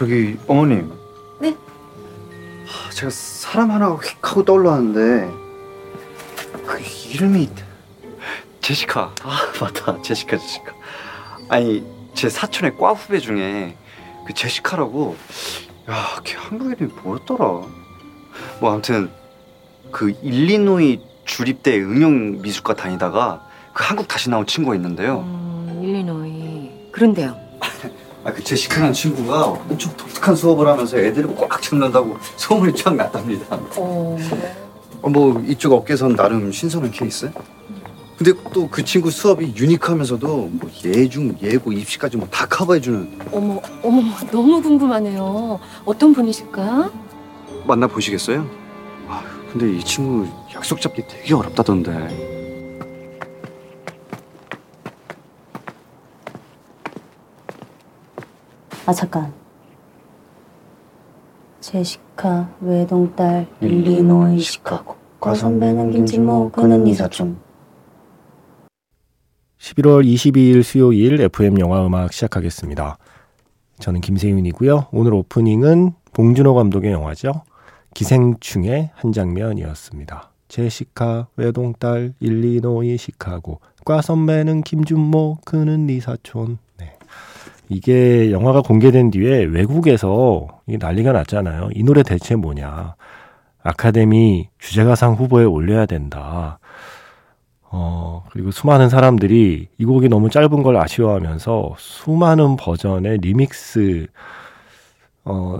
저기 어머님. 네? 제가 사람 하나가 휙 하고 떠올랐는데 그 이름이 제시카. 아 맞다, 제시카. 아니 제 사촌의 과 후배 중에 그 제시카라고. 야, 걔 한국 이름이 뭐였더라. 뭐 아무튼 그 일리노이 주립대 응용미술과 다니다가 그 한국 다시 나온 친구가 있는데요. 일리노이. 그런데요. 아, 그 제시카라는 친구가 엄청 독특한 수업을 하면서 애들을 꽉 잡는다고 소문이 쫙 났답니다. 뭐 이쪽 업계선 나름 신선한 케이스? 근데 또 그 친구 수업이 유니크하면서도 뭐 예중, 예고, 입시까지 뭐 다 커버해주는. 어머, 너무 궁금하네요. 어떤 분이실까? 만나보시겠어요? 아, 근데 이 친구 약속 잡기 되게 어렵다던데. 아, 잠깐. 제시카, 외동딸, 일리노이, 시카고. 과선배는 김진모, 그는 이사촌. 11월 22일 수요일 FM영화음악 시작하겠습니다. 저는 김세윤이고요. 오늘 오프닝은 봉준호 감독의 영화죠. 기생충의 한 장면이었습니다. 제시카, 외동딸, 일리노이, 시카고. 과 선배는 김준모, 그는 네 사촌. 네. 이게 영화가 공개된 뒤에 외국에서 이게 난리가 났잖아요. 이 노래 대체 뭐냐. 아카데미 주제가상 후보에 올려야 된다. 그리고 수많은 사람들이 이 곡이 너무 짧은 걸 아쉬워하면서 수많은 버전의 리믹스,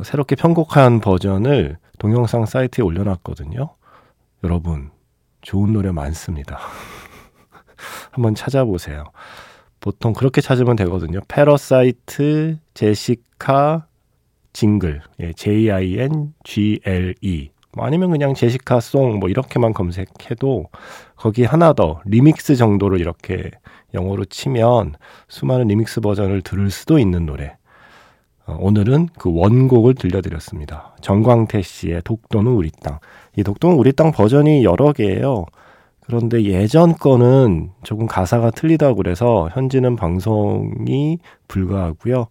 새롭게 편곡한 버전을 동영상 사이트에 올려놨거든요. 여러분, 좋은 노래 많습니다. 한번 찾아보세요. 보통 그렇게 찾으면 되거든요. 패러사이트, 제시카, 징글, 예, JINGLE. 뭐 아니면 그냥 제시카 송 뭐 이렇게만 검색해도 거기 하나 더 리믹스 정도를 이렇게 영어로 치면 수많은 리믹스 버전을 들을 수도 있는 노래. 오늘은 그 원곡을 들려드렸습니다. 정광태 씨의 독도는 우리 땅. 이 독도는 우리 땅 버전이 여러 개예요. 그런데 예전 거는 조금 가사가 틀리다고 그래서 현지는 방송이 불가하고요.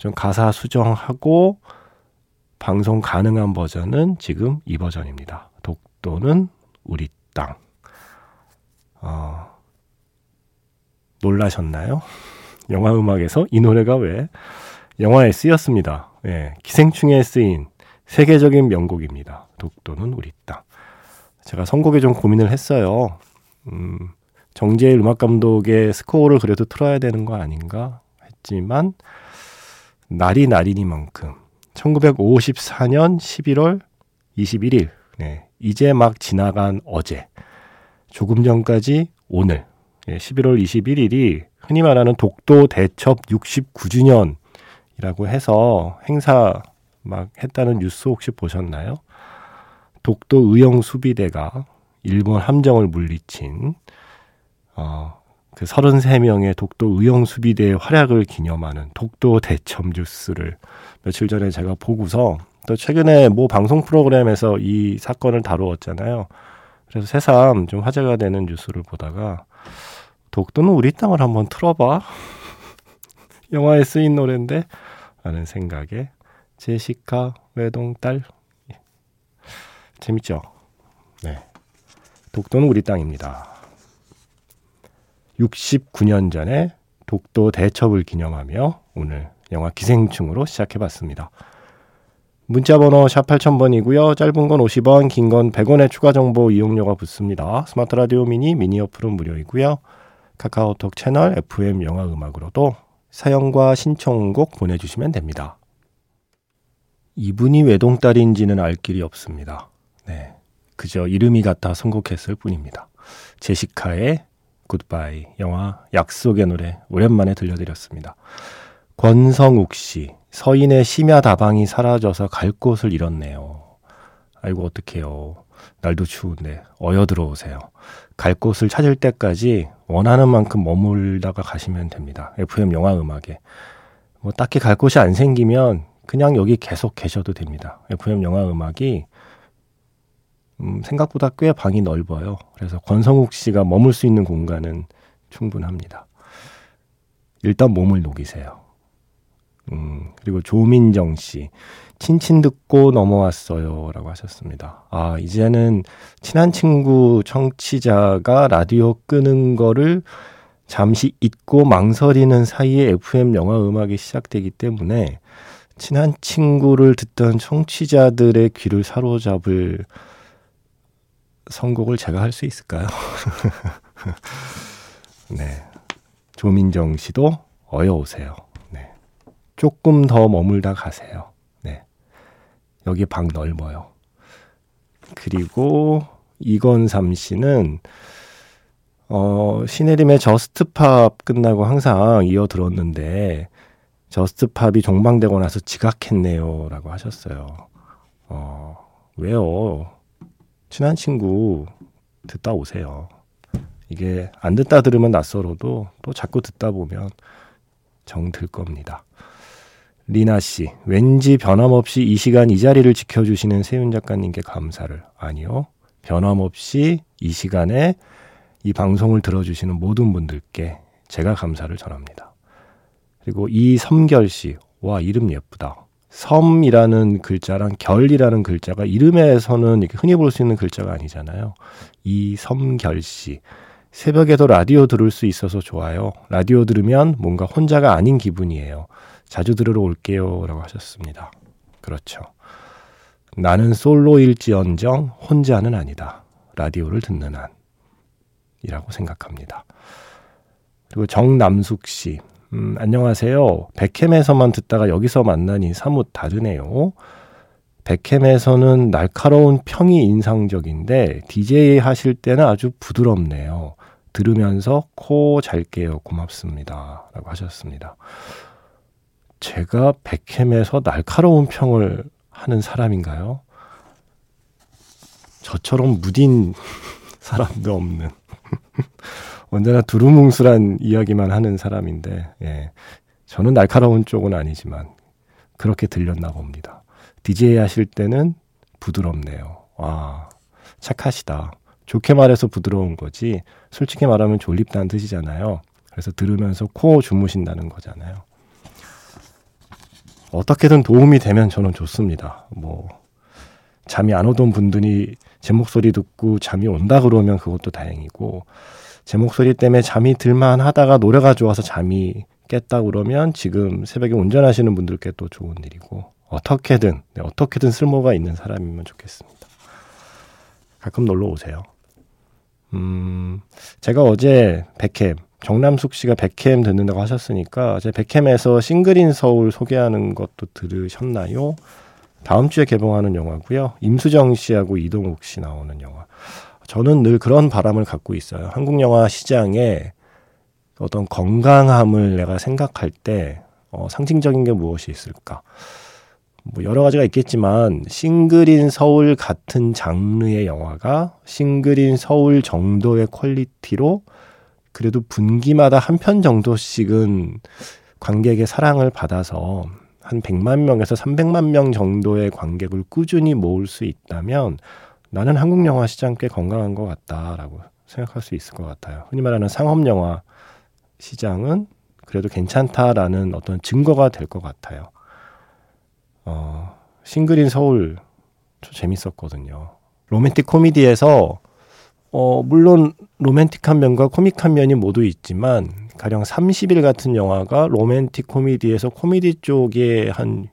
좀 가사 수정하고 방송 가능한 버전은 지금 이 버전입니다. 독도는 우리 땅. 놀라셨나요? 영화음악에서 이 노래가 왜 영화에 쓰였습니다. 예, 기생충에 쓰인 세계적인 명곡입니다. 독도는 우리 땅. 제가 선곡에 좀 고민을 했어요. 정재일 음악감독의 스코어를 그래도 틀어야 되는 거 아닌가 했지만 날이 날이니만큼 1954년 11월 21일, 네, 이제 막 지나간 어제, 조금 전까지 오늘, 예, 11월 21일이 흔히 말하는 독도 대첩 69주년이라고 해서 행사 막 했다는 뉴스 혹시 보셨나요? 독도 의영 수비대가 일본 함정을 물리친 그 33명의 독도 의용수비대의 활약을 기념하는 독도 대첩 뉴스를 며칠 전에 제가 보고서 또 최근에 뭐 방송 프로그램에서 이 사건을 다루었잖아요. 그래서 새삼 좀 화제가 되는 뉴스를 보다가 독도는 우리 땅을 한번 틀어봐. 영화에 쓰인 노래인데 라는 생각에 제시카 외동딸. 재밌죠? 네. 독도는 우리 땅입니다. 69년 전에 독도 대첩을 기념하며 오늘 영화 기생충으로 시작해봤습니다. 문자번호 샵 8000번이고요. 짧은 건 50원, 긴 건 100원의 추가 정보 이용료가 붙습니다. 스마트 라디오 미니 어플은 무료이고요. 카카오톡 채널 FM 영화음악으로도 사연과 신청곡 보내주시면 됩니다. 이분이 외동딸인지는 알 길이 없습니다. 네, 그저 이름이 같아 선곡했을 뿐입니다. 제시카의 굿바이, 영화 약속의 노래 오랜만에 들려드렸습니다. 권성욱 씨, 서인의 심야 다방이 사라져서 갈 곳을 잃었네요. 아이고 어떡해요. 날도 추운데 어여 들어오세요. 갈 곳을 찾을 때까지 원하는 만큼 머물다가 가시면 됩니다. FM 영화 음악에 뭐 딱히 갈 곳이 안 생기면 그냥 여기 계속 계셔도 됩니다. FM 영화 음악이 생각보다 꽤 방이 넓어요. 그래서 권성욱 씨가 머물 수 있는 공간은 충분합니다. 일단 몸을 녹이세요. 그리고 조민정 씨, 친친 듣고 넘어왔어요 라고 하셨습니다. 아, 이제는 친한 친구 청취자가 라디오 끄는 거를 잠시 잊고 망설이는 사이에 FM 영화 음악이 시작되기 때문에 친한 친구를 듣던 청취자들의 귀를 사로잡을 선곡을 제가 할 수 있을까요? 네, 조민정 씨도 어여오세요. 네, 조금 더 머물다 가세요. 네, 여기 방 넓어요. 그리고 이건삼 씨는 신혜림의 저스트팝 끝나고 항상 이어 들었는데 저스트팝이 종방되고 나서 지각했네요 라고 하셨어요. 왜요? 친한 친구 듣다 오세요. 이게 안 듣다 들으면 낯설어도 또 자꾸 듣다 보면 정들 겁니다. 리나씨, 왠지 변함없이 이 시간 이 자리를 지켜주시는 세윤 작가님께 감사를. 아니요, 변함없이 이 시간에 이 방송을 들어주시는 모든 분들께 제가 감사를 전합니다. 그리고 이섬결씨, 와 이름 예쁘다. 섬이라는 글자랑 결이라는 글자가 이름에서는 이렇게 흔히 볼 수 있는 글자가 아니잖아요. 이섬결씨, 새벽에도 라디오 들을 수 있어서 좋아요. 라디오 들으면 뭔가 혼자가 아닌 기분이에요. 자주 들으러 올게요 라고 하셨습니다. 그렇죠. 나는 솔로일지언정 혼자는 아니다. 라디오를 듣는 한 이라고 생각합니다. 그리고 정남숙 씨, 안녕하세요. 백햄에서만 듣다가 여기서 만나니 사뭇 다르네요. 백햄에서는 날카로운 평이 인상적인데 DJ 하실 때는 아주 부드럽네요. 들으면서 코 잘게요. 고맙습니다. 라고 하셨습니다. 제가 백햄에서 날카로운 평을 하는 사람인가요? 저처럼 무딘 사람도 없는 언제나 두루뭉술한 이야기만 하는 사람인데, 예, 저는 날카로운 쪽은 아니지만 그렇게 들렸나 봅니다. DJ 하실 때는 부드럽네요. 와, 착하시다. 좋게 말해서 부드러운 거지 솔직히 말하면 졸립다는 뜻이잖아요. 그래서 들으면서 코 주무신다는 거잖아요. 어떻게든 도움이 되면 저는 좋습니다. 뭐 잠이 안 오던 분들이 제 목소리 듣고 잠이 온다 그러면 그것도 다행이고, 제 목소리 때문에 잠이 들만 하다가 노래가 좋아서 잠이 깼다 그러면 지금 새벽에 운전하시는 분들께 또 좋은 일이고, 어떻게든, 네, 어떻게든 쓸모가 있는 사람이면 좋겠습니다. 가끔 놀러 오세요. 제가 어제 백캠, 정남숙 씨가 백캠 듣는다고 하셨으니까 제 백캠에서 싱글인 서울 소개하는 것도 들으셨나요? 다음 주에 개봉하는 영화고요. 임수정 씨하고 이동욱 씨 나오는 영화. 저는 늘 그런 바람을 갖고 있어요. 한국 영화 시장에 어떤 건강함을 내가 생각할 때 상징적인 게 무엇이 있을까? 뭐 여러 가지가 있겠지만 싱글인 서울 같은 장르의 영화가 싱글인 서울 정도의 퀄리티로 그래도 분기마다 한 편 정도씩은 관객의 사랑을 받아서 한 100만 명에서 300만 명 정도의 관객을 꾸준히 모을 수 있다면 나는 한국 영화 시장 꽤 건강한 것 같다라고 생각할 수 있을 것 같아요. 흔히 말하는 상업 영화 시장은 그래도 괜찮다라는 어떤 증거가 될 것 같아요. 싱글인 서울 좀 재밌었거든요. 로맨틱 코미디에서 물론 로맨틱한 면과 코믹한 면이 모두 있지만 가령 30일 같은 영화가 로맨틱 코미디에서 코미디 쪽에 한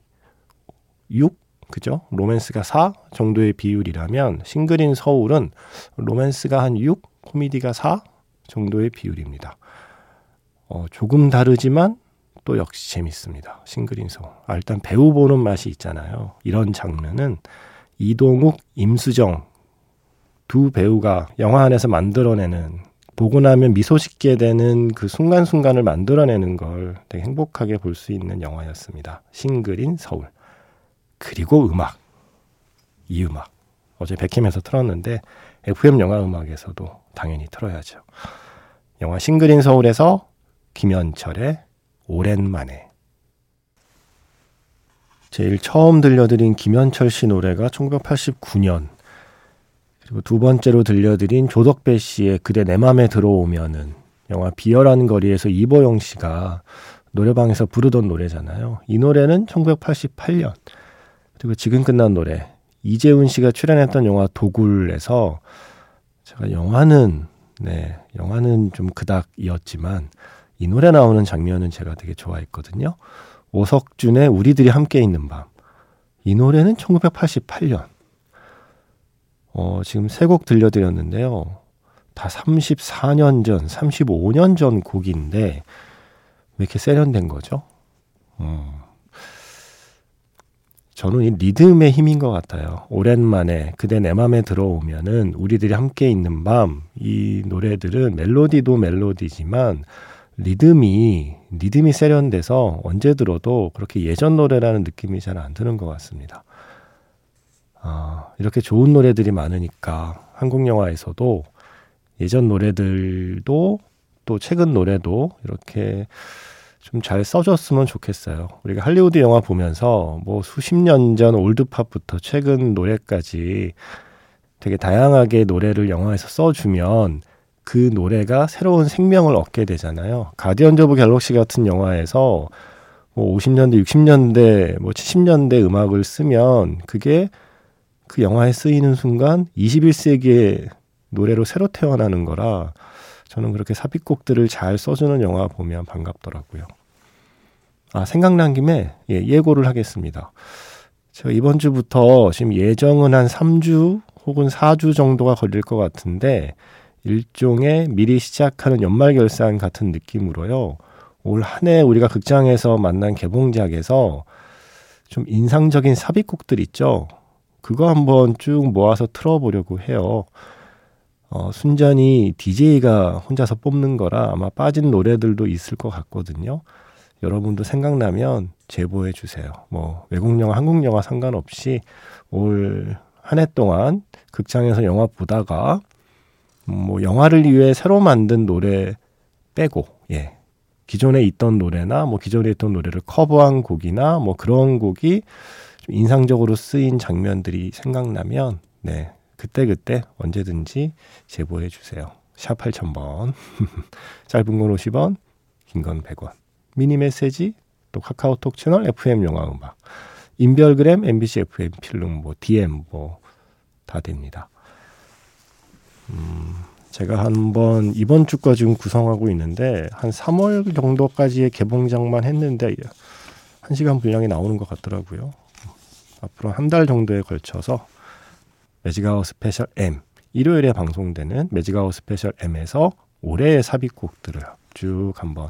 6? 그죠? 로맨스가 4 정도의 비율이라면 싱글인 서울은 로맨스가 한 6, 코미디가 4 정도의 비율입니다. 조금 다르지만 또 역시 재밌습니다. 싱글인 서울. 일단 배우 보는 맛이 있잖아요. 이런 장르는 이동욱, 임수정 두 배우가 영화 안에서 만들어내는, 보고 나면 미소 짓게 되는 그 순간순간을 만들어내는 걸 되게 행복하게 볼 수 있는 영화였습니다. 싱글인 서울. 그리고 음악. 이 음악. 어제 백힘에서 틀었는데 FM 영화 음악에서도 당연히 틀어야죠. 영화 싱글인 서울에서 김현철의 오랜만에. 제일 처음 들려드린 김현철 씨 노래가 1989년, 그리고 두 번째로 들려드린 조덕배 씨의 그대 내 맘에 들어오면은 영화 비열한 거리에서 이보영 씨가 노래방에서 부르던 노래잖아요. 이 노래는 1988년, 그리고 지금 끝난 노래, 이재훈 씨가 출연했던 영화 도굴에서 제가 영화는 좀 그닥이었지만 이 노래 나오는 장면은 제가 되게 좋아했거든요. 오석준의 우리들이 함께 있는 밤. 이 노래는 1988년. 지금 세 곡 들려드렸는데요. 다 34년 전, 35년 전 곡인데 왜 이렇게 세련된 거죠? 저는 이 리듬의 힘인 것 같아요. 오랜만에 그대 내 맘에 들어오면은, 우리들이 함께 있는 밤, 이 노래들은 멜로디도 멜로디지만 리듬이 세련돼서 언제 들어도 그렇게 예전 노래라는 느낌이 잘 안 드는 것 같습니다. 이렇게 좋은 노래들이 많으니까 한국 영화에서도 예전 노래들도 또 최근 노래도 이렇게 좀 잘 써줬으면 좋겠어요. 우리가 할리우드 영화 보면서 뭐 수십 년 전 올드팝부터 최근 노래까지 되게 다양하게 노래를 영화에서 써주면 그 노래가 새로운 생명을 얻게 되잖아요. 가디언즈 오브 갤럭시 같은 영화에서 뭐 50년대, 60년대, 뭐 70년대 음악을 쓰면 그게 그 영화에 쓰이는 순간 21세기의 노래로 새로 태어나는 거라, 저는 그렇게 삽입곡들을 잘 써주는 영화 보면 반갑더라고요. 생각난 김에 예고를 하겠습니다. 제가 이번 주부터, 지금 예정은 한 3주 혹은 4주 정도가 걸릴 것 같은데, 일종의 미리 시작하는 연말결산 같은 느낌으로요, 올 한 해 우리가 극장에서 만난 개봉작에서 좀 인상적인 삽입곡들 있죠? 그거 한번 쭉 모아서 틀어보려고 해요. 순전히 DJ가 혼자서 뽑는 거라 아마 빠진 노래들도 있을 것 같거든요. 여러분도 생각나면 제보해 주세요. 뭐 외국 영화, 한국 영화 상관없이 올 한 해 동안 극장에서 영화 보다가 뭐 영화를 위해 새로 만든 노래 빼고, 기존에 있던 노래나 뭐 기존에 있던 노래를 커버한 곡이나 뭐 그런 곡이 좀 인상적으로 쓰인 장면들이 생각나면 그때그때 언제든지 제보해 주세요. 샵 8000번. 짧은 건 50원, 긴 건 100원. 미니 메시지, 또 카카오톡 채널 FM영화음악, 인별그램 MBC FM 필름, 뭐 DM 뭐 다 됩니다. 제가 한번 이번 주까지 지금 구성하고 있는데, 한 3월 정도까지의 개봉작만 했는데 1시간 분량이 나오는 것 같더라고요. 앞으로 한 달 정도에 걸쳐서 매직아워 스페셜 M, 일요일에 방송되는 매직아워 스페셜 M에서 올해의 삽입곡들을 쭉 한번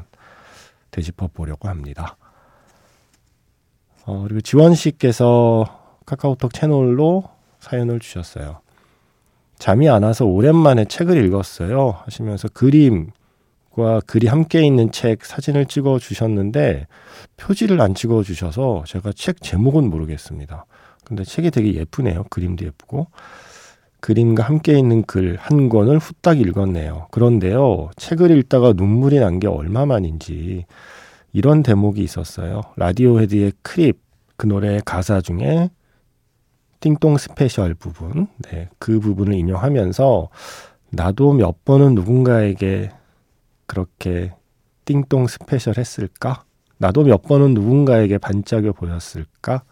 되짚어 보려고 합니다. 그리고 지원 씨께서 카카오톡 채널로 사연을 주셨어요. 잠이 안 와서 오랜만에 책을 읽었어요 하시면서 그림과 글이 함께 있는 책 사진을 찍어 주셨는데 표지를 안 찍어 주셔서 제가 책 제목은 모르겠습니다. 근데 책이 되게 예쁘네요. 그림도 예쁘고, 그림과 함께 있는 글 한 권을 후딱 읽었네요. 그런데요, 책을 읽다가 눈물이 난 게 얼마만인지 이런 대목이 있었어요. 라디오헤드의 크립, 그 노래의 가사 중에 띵동 스페셜 부분, 그 부분을 인용하면서 나도 몇 번은 누군가에게 그렇게 띵동 스페셜 했을까? 나도 몇 번은 누군가에게 반짝여 보였을까?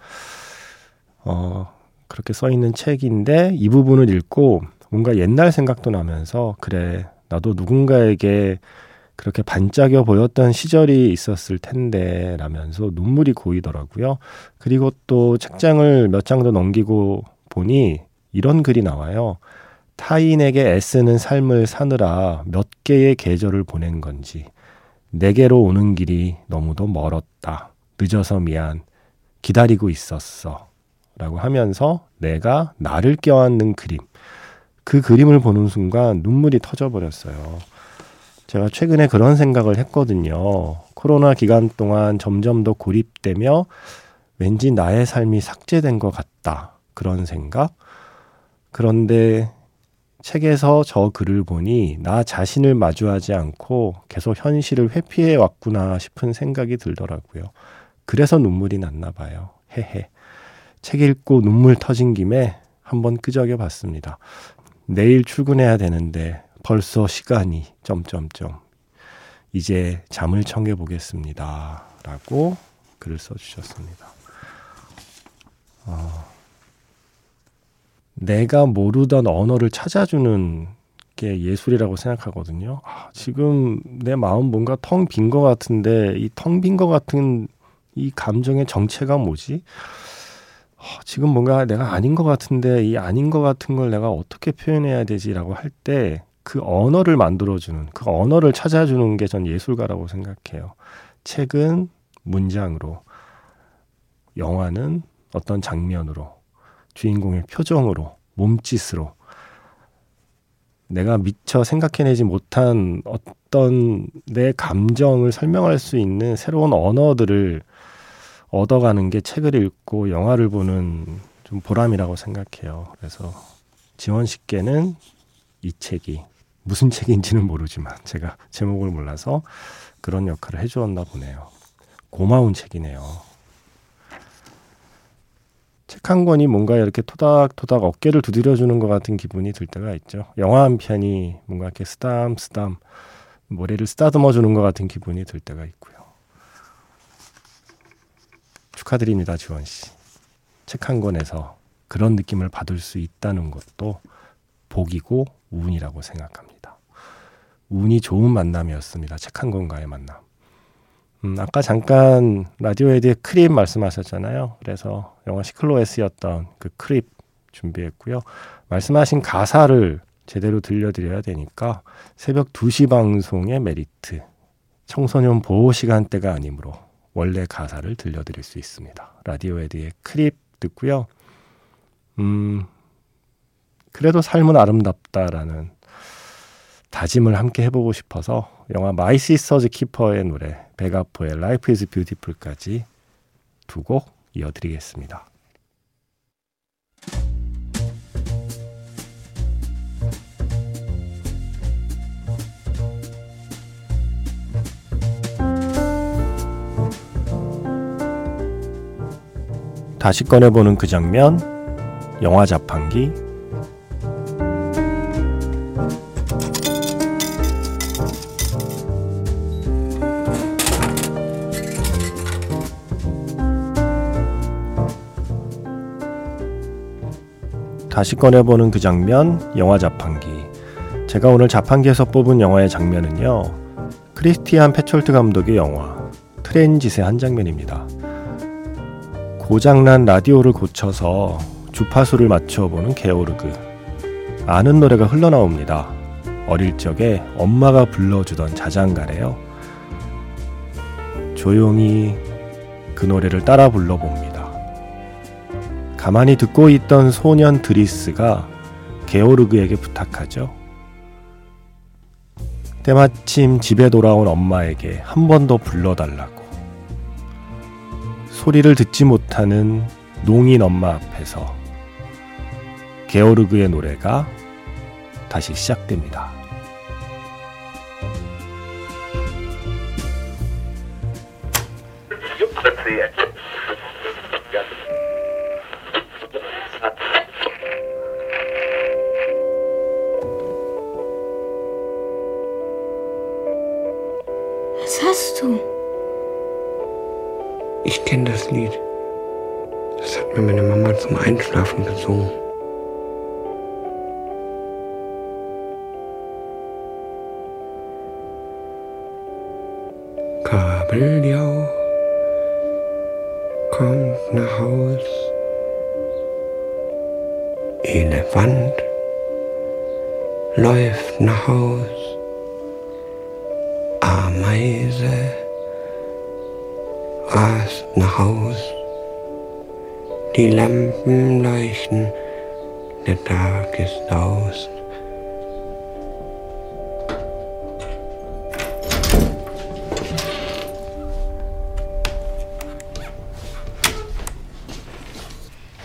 그렇게 써있는 책인데, 이 부분을 읽고 뭔가 옛날 생각도 나면서, 그래, 나도 누군가에게 그렇게 반짝여 보였던 시절이 있었을 텐데 라면서 눈물이 고이더라고요. 그리고 또 책장을 몇 장 더 넘기고 보니 이런 글이 나와요. 타인에게 애쓰는 삶을 사느라 몇 개의 계절을 보낸 건지, 내게로 오는 길이 너무도 멀었다. 늦어서 미안. 기다리고 있었어. 라고 하면서 내가 나를 껴안는 그림, 그 그림을 보는 순간 눈물이 터져버렸어요. 제가 최근에 그런 생각을 했거든요. 코로나 기간 동안 점점 더 고립되며 왠지 나의 삶이 삭제된 것 같다, 그런 생각. 그런데 책에서 저 글을 보니 나 자신을 마주하지 않고 계속 현실을 회피해 왔구나 싶은 생각이 들더라고요. 그래서 눈물이 났나 봐요. 헤헤. 책 읽고 눈물 터진 김에 한번 끄적여 봤습니다. 내일 출근해야 되는데 벌써 시간이... 이제 잠을 청해 보겠습니다. 라고 글을 써주셨습니다. 내가 모르던 언어를 찾아주는 게 예술이라고 생각하거든요. 지금 내 마음 뭔가 텅 빈 것 같은데 이 텅 빈 것 같은 이 감정의 정체가 뭐지? 지금 뭔가 내가 아닌 것 같은데 이 아닌 것 같은 걸 내가 어떻게 표현해야 되지라고 할 때 그 언어를 만들어주는, 그 언어를 찾아주는 게 전 예술가라고 생각해요. 책은 문장으로, 영화는 어떤 장면으로, 주인공의 표정으로, 몸짓으로 내가 미처 생각해내지 못한 어떤 내 감정을 설명할 수 있는 새로운 언어들을 얻어가는 게 책을 읽고 영화를 보는 좀 보람이라고 생각해요. 그래서 지원식께는 이 책이 무슨 책인지는 모르지만 제가 제목을 몰라서 그런 역할을 해주었나 보네요. 고마운 책이네요. 책 한 권이 뭔가 이렇게 토닥토닥 어깨를 두드려주는 것 같은 기분이 들 때가 있죠. 영화 한 편이 뭔가 이렇게 쓰담쓰담 머리를 쓰다듬어주는 것 같은 기분이 들 때가 있고요. 축하드립니다, 지원씨. 책 한 권에서 그런 느낌을 받을 수 있다는 것도 복이고 운이라고 생각합니다. 운이 좋은 만남이었습니다. 책 한 권과의 만남. 아까 잠깐 라디오에 대해 크립 말씀하셨잖아요. 그래서 영화 시클로에스였던 그 크립 준비했고요. 말씀하신 가사를 제대로 들려드려야 되니까 새벽 2시 방송의 메리트, 청소년 보호 시간대가 아니므로 원래 가사를 들려드릴 수 있습니다. 라디오에 대해 크립 듣고요. 그래도 삶은 아름답다라는 다짐을 함께 해보고 싶어서 영화 마이 시스터즈 키퍼의 노래, 베가포의 Life is Beautiful까지 두 곡 이어드리겠습니다. 다시 꺼내보는 그 장면, 영화 자판기. 다시 꺼내보는 그 장면, 영화 자판기. 제가 오늘 자판기에서 뽑은 영화의 장면은요, 크리스티안 페철트 감독의 영화 트랜짓의 한 장면입니다. 고장난 라디오를 고쳐서 주파수를 맞춰보는 게오르그. 아는 노래가 흘러나옵니다. 어릴 적에 엄마가 불러주던 자장가래요. 조용히 그 노래를 따라 불러봅니다. 가만히 듣고 있던 소년 드리스가 게오르그에게 부탁하죠. 때마침 집에 돌아온 엄마에게 한 번 더 불러달라고. 소리를 듣지 못하는 농인 엄마 앞에서 게오르그의 노래가 다시 시작됩니다. Ich kenne das Lied. Das hat mir meine Mama zum Einschlafen gesungen. Kabeljau kommt nach Haus. Elefant läuft nach Haus. Ameise rast nach Haus, die Lampen leuchten, der Tag ist aus.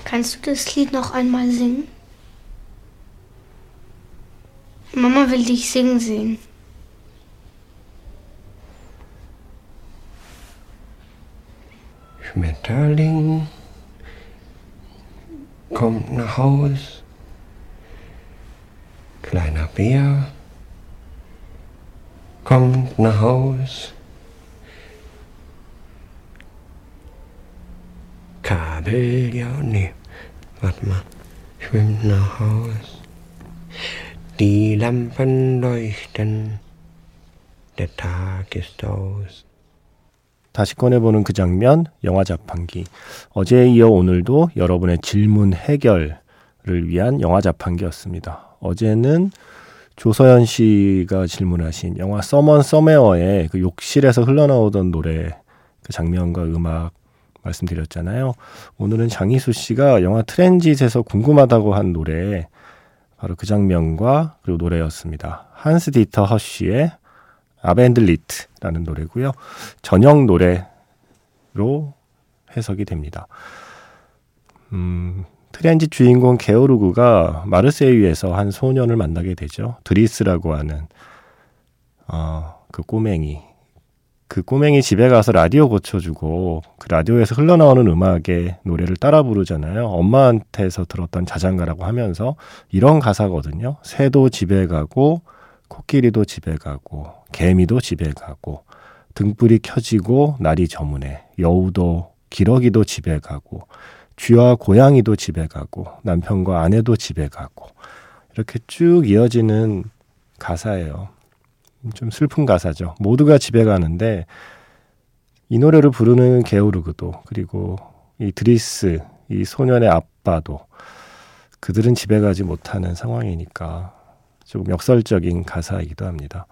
Kannst du das Lied noch einmal singen? Mama will dich singen sehen. Schmetterling kommt nach Haus, kleiner Bär kommt nach Haus. Kabel, ja, nee. Warte mal. Schwimmt nach Haus. Die Lampen leuchten. Der Tag ist aus. 다시 꺼내보는 그 장면, 영화 자판기. 어제에 이어 오늘도 여러분의 질문 해결을 위한 영화 자판기였습니다. 어제는 조서연 씨가 질문하신 영화 Someone Somewhere의 그 욕실에서 흘러나오던 노래, 그 장면과 음악 말씀드렸잖아요. 오늘은 장희수 씨가 영화 트랜짓에서 궁금하다고 한 노래, 바로 그 장면과 그리고 노래였습니다. 한스 디터 허쉬의 아벤들리트라는 노래고요. 전형 노래로 해석이 됩니다. 트랜짓 주인공 게오르그가 마르세유에서 한 소년을 만나게 되죠. 드리스라고 하는 그 꼬맹이. 그 꼬맹이 집에 가서 라디오 고쳐주고 그 라디오에서 흘러나오는 음악에 노래를 따라 부르잖아요. 엄마한테서 들었던 자장가라고 하면서 이런 가사거든요. 새도 집에 가고 코끼리도 집에 가고 개미도 집에 가고 등불이 켜지고 날이 저무네. 여우도 기러기도 집에 가고 쥐와 고양이도 집에 가고 남편과 아내도 집에 가고 이렇게 쭉 이어지는 가사예요. 좀 슬픈 가사죠. 모두가 집에 가는데 이 노래를 부르는 게오르그도 그리고 이 드리스, 이 소년의 아빠도 그들은 집에 가지 못하는 상황이니까 조금 역설적인 가사이기도 합니다.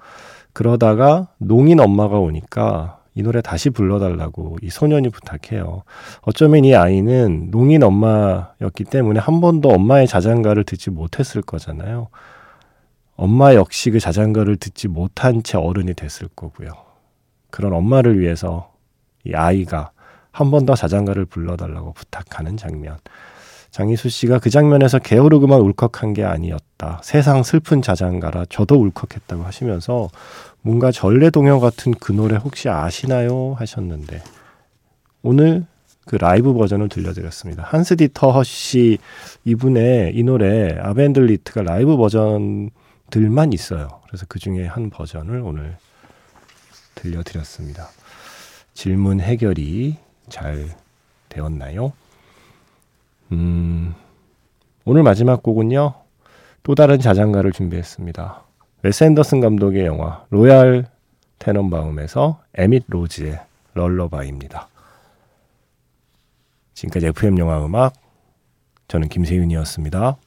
그러다가 농인 엄마가 오니까 이 노래 다시 불러달라고 이 소년이 부탁해요. 어쩌면 이 아이는 농인 엄마였기 때문에 한 번도 엄마의 자장가를 듣지 못했을 거잖아요. 엄마 역시 그 자장가를 듣지 못한 채 어른이 됐을 거고요. 그런 엄마를 위해서 이 아이가 한 번 더 자장가를 불러달라고 부탁하는 장면. 장희수 씨가 그 장면에서 게오르그만 울컥한 게 아니었다. 세상 슬픈 자장가라 저도 울컥했다고 하시면서 뭔가 전래동요 같은 그 노래 혹시 아시나요? 하셨는데 오늘 그 라이브 버전을 들려드렸습니다. 한스 디터 허씨 이분의 이 노래 아벤들리트가 라이브 버전들만 있어요. 그래서 그 중에 한 버전을 오늘 들려드렸습니다. 질문 해결이 잘 되었나요? 오늘 마지막 곡은요. 또 다른 자장가를 준비했습니다. 웨스 앤더슨 감독의 영화 로얄 테넌바움에서 에밋 로즈의 럴러바이입니다. 지금까지 FM영화음악 저는 김세윤이었습니다.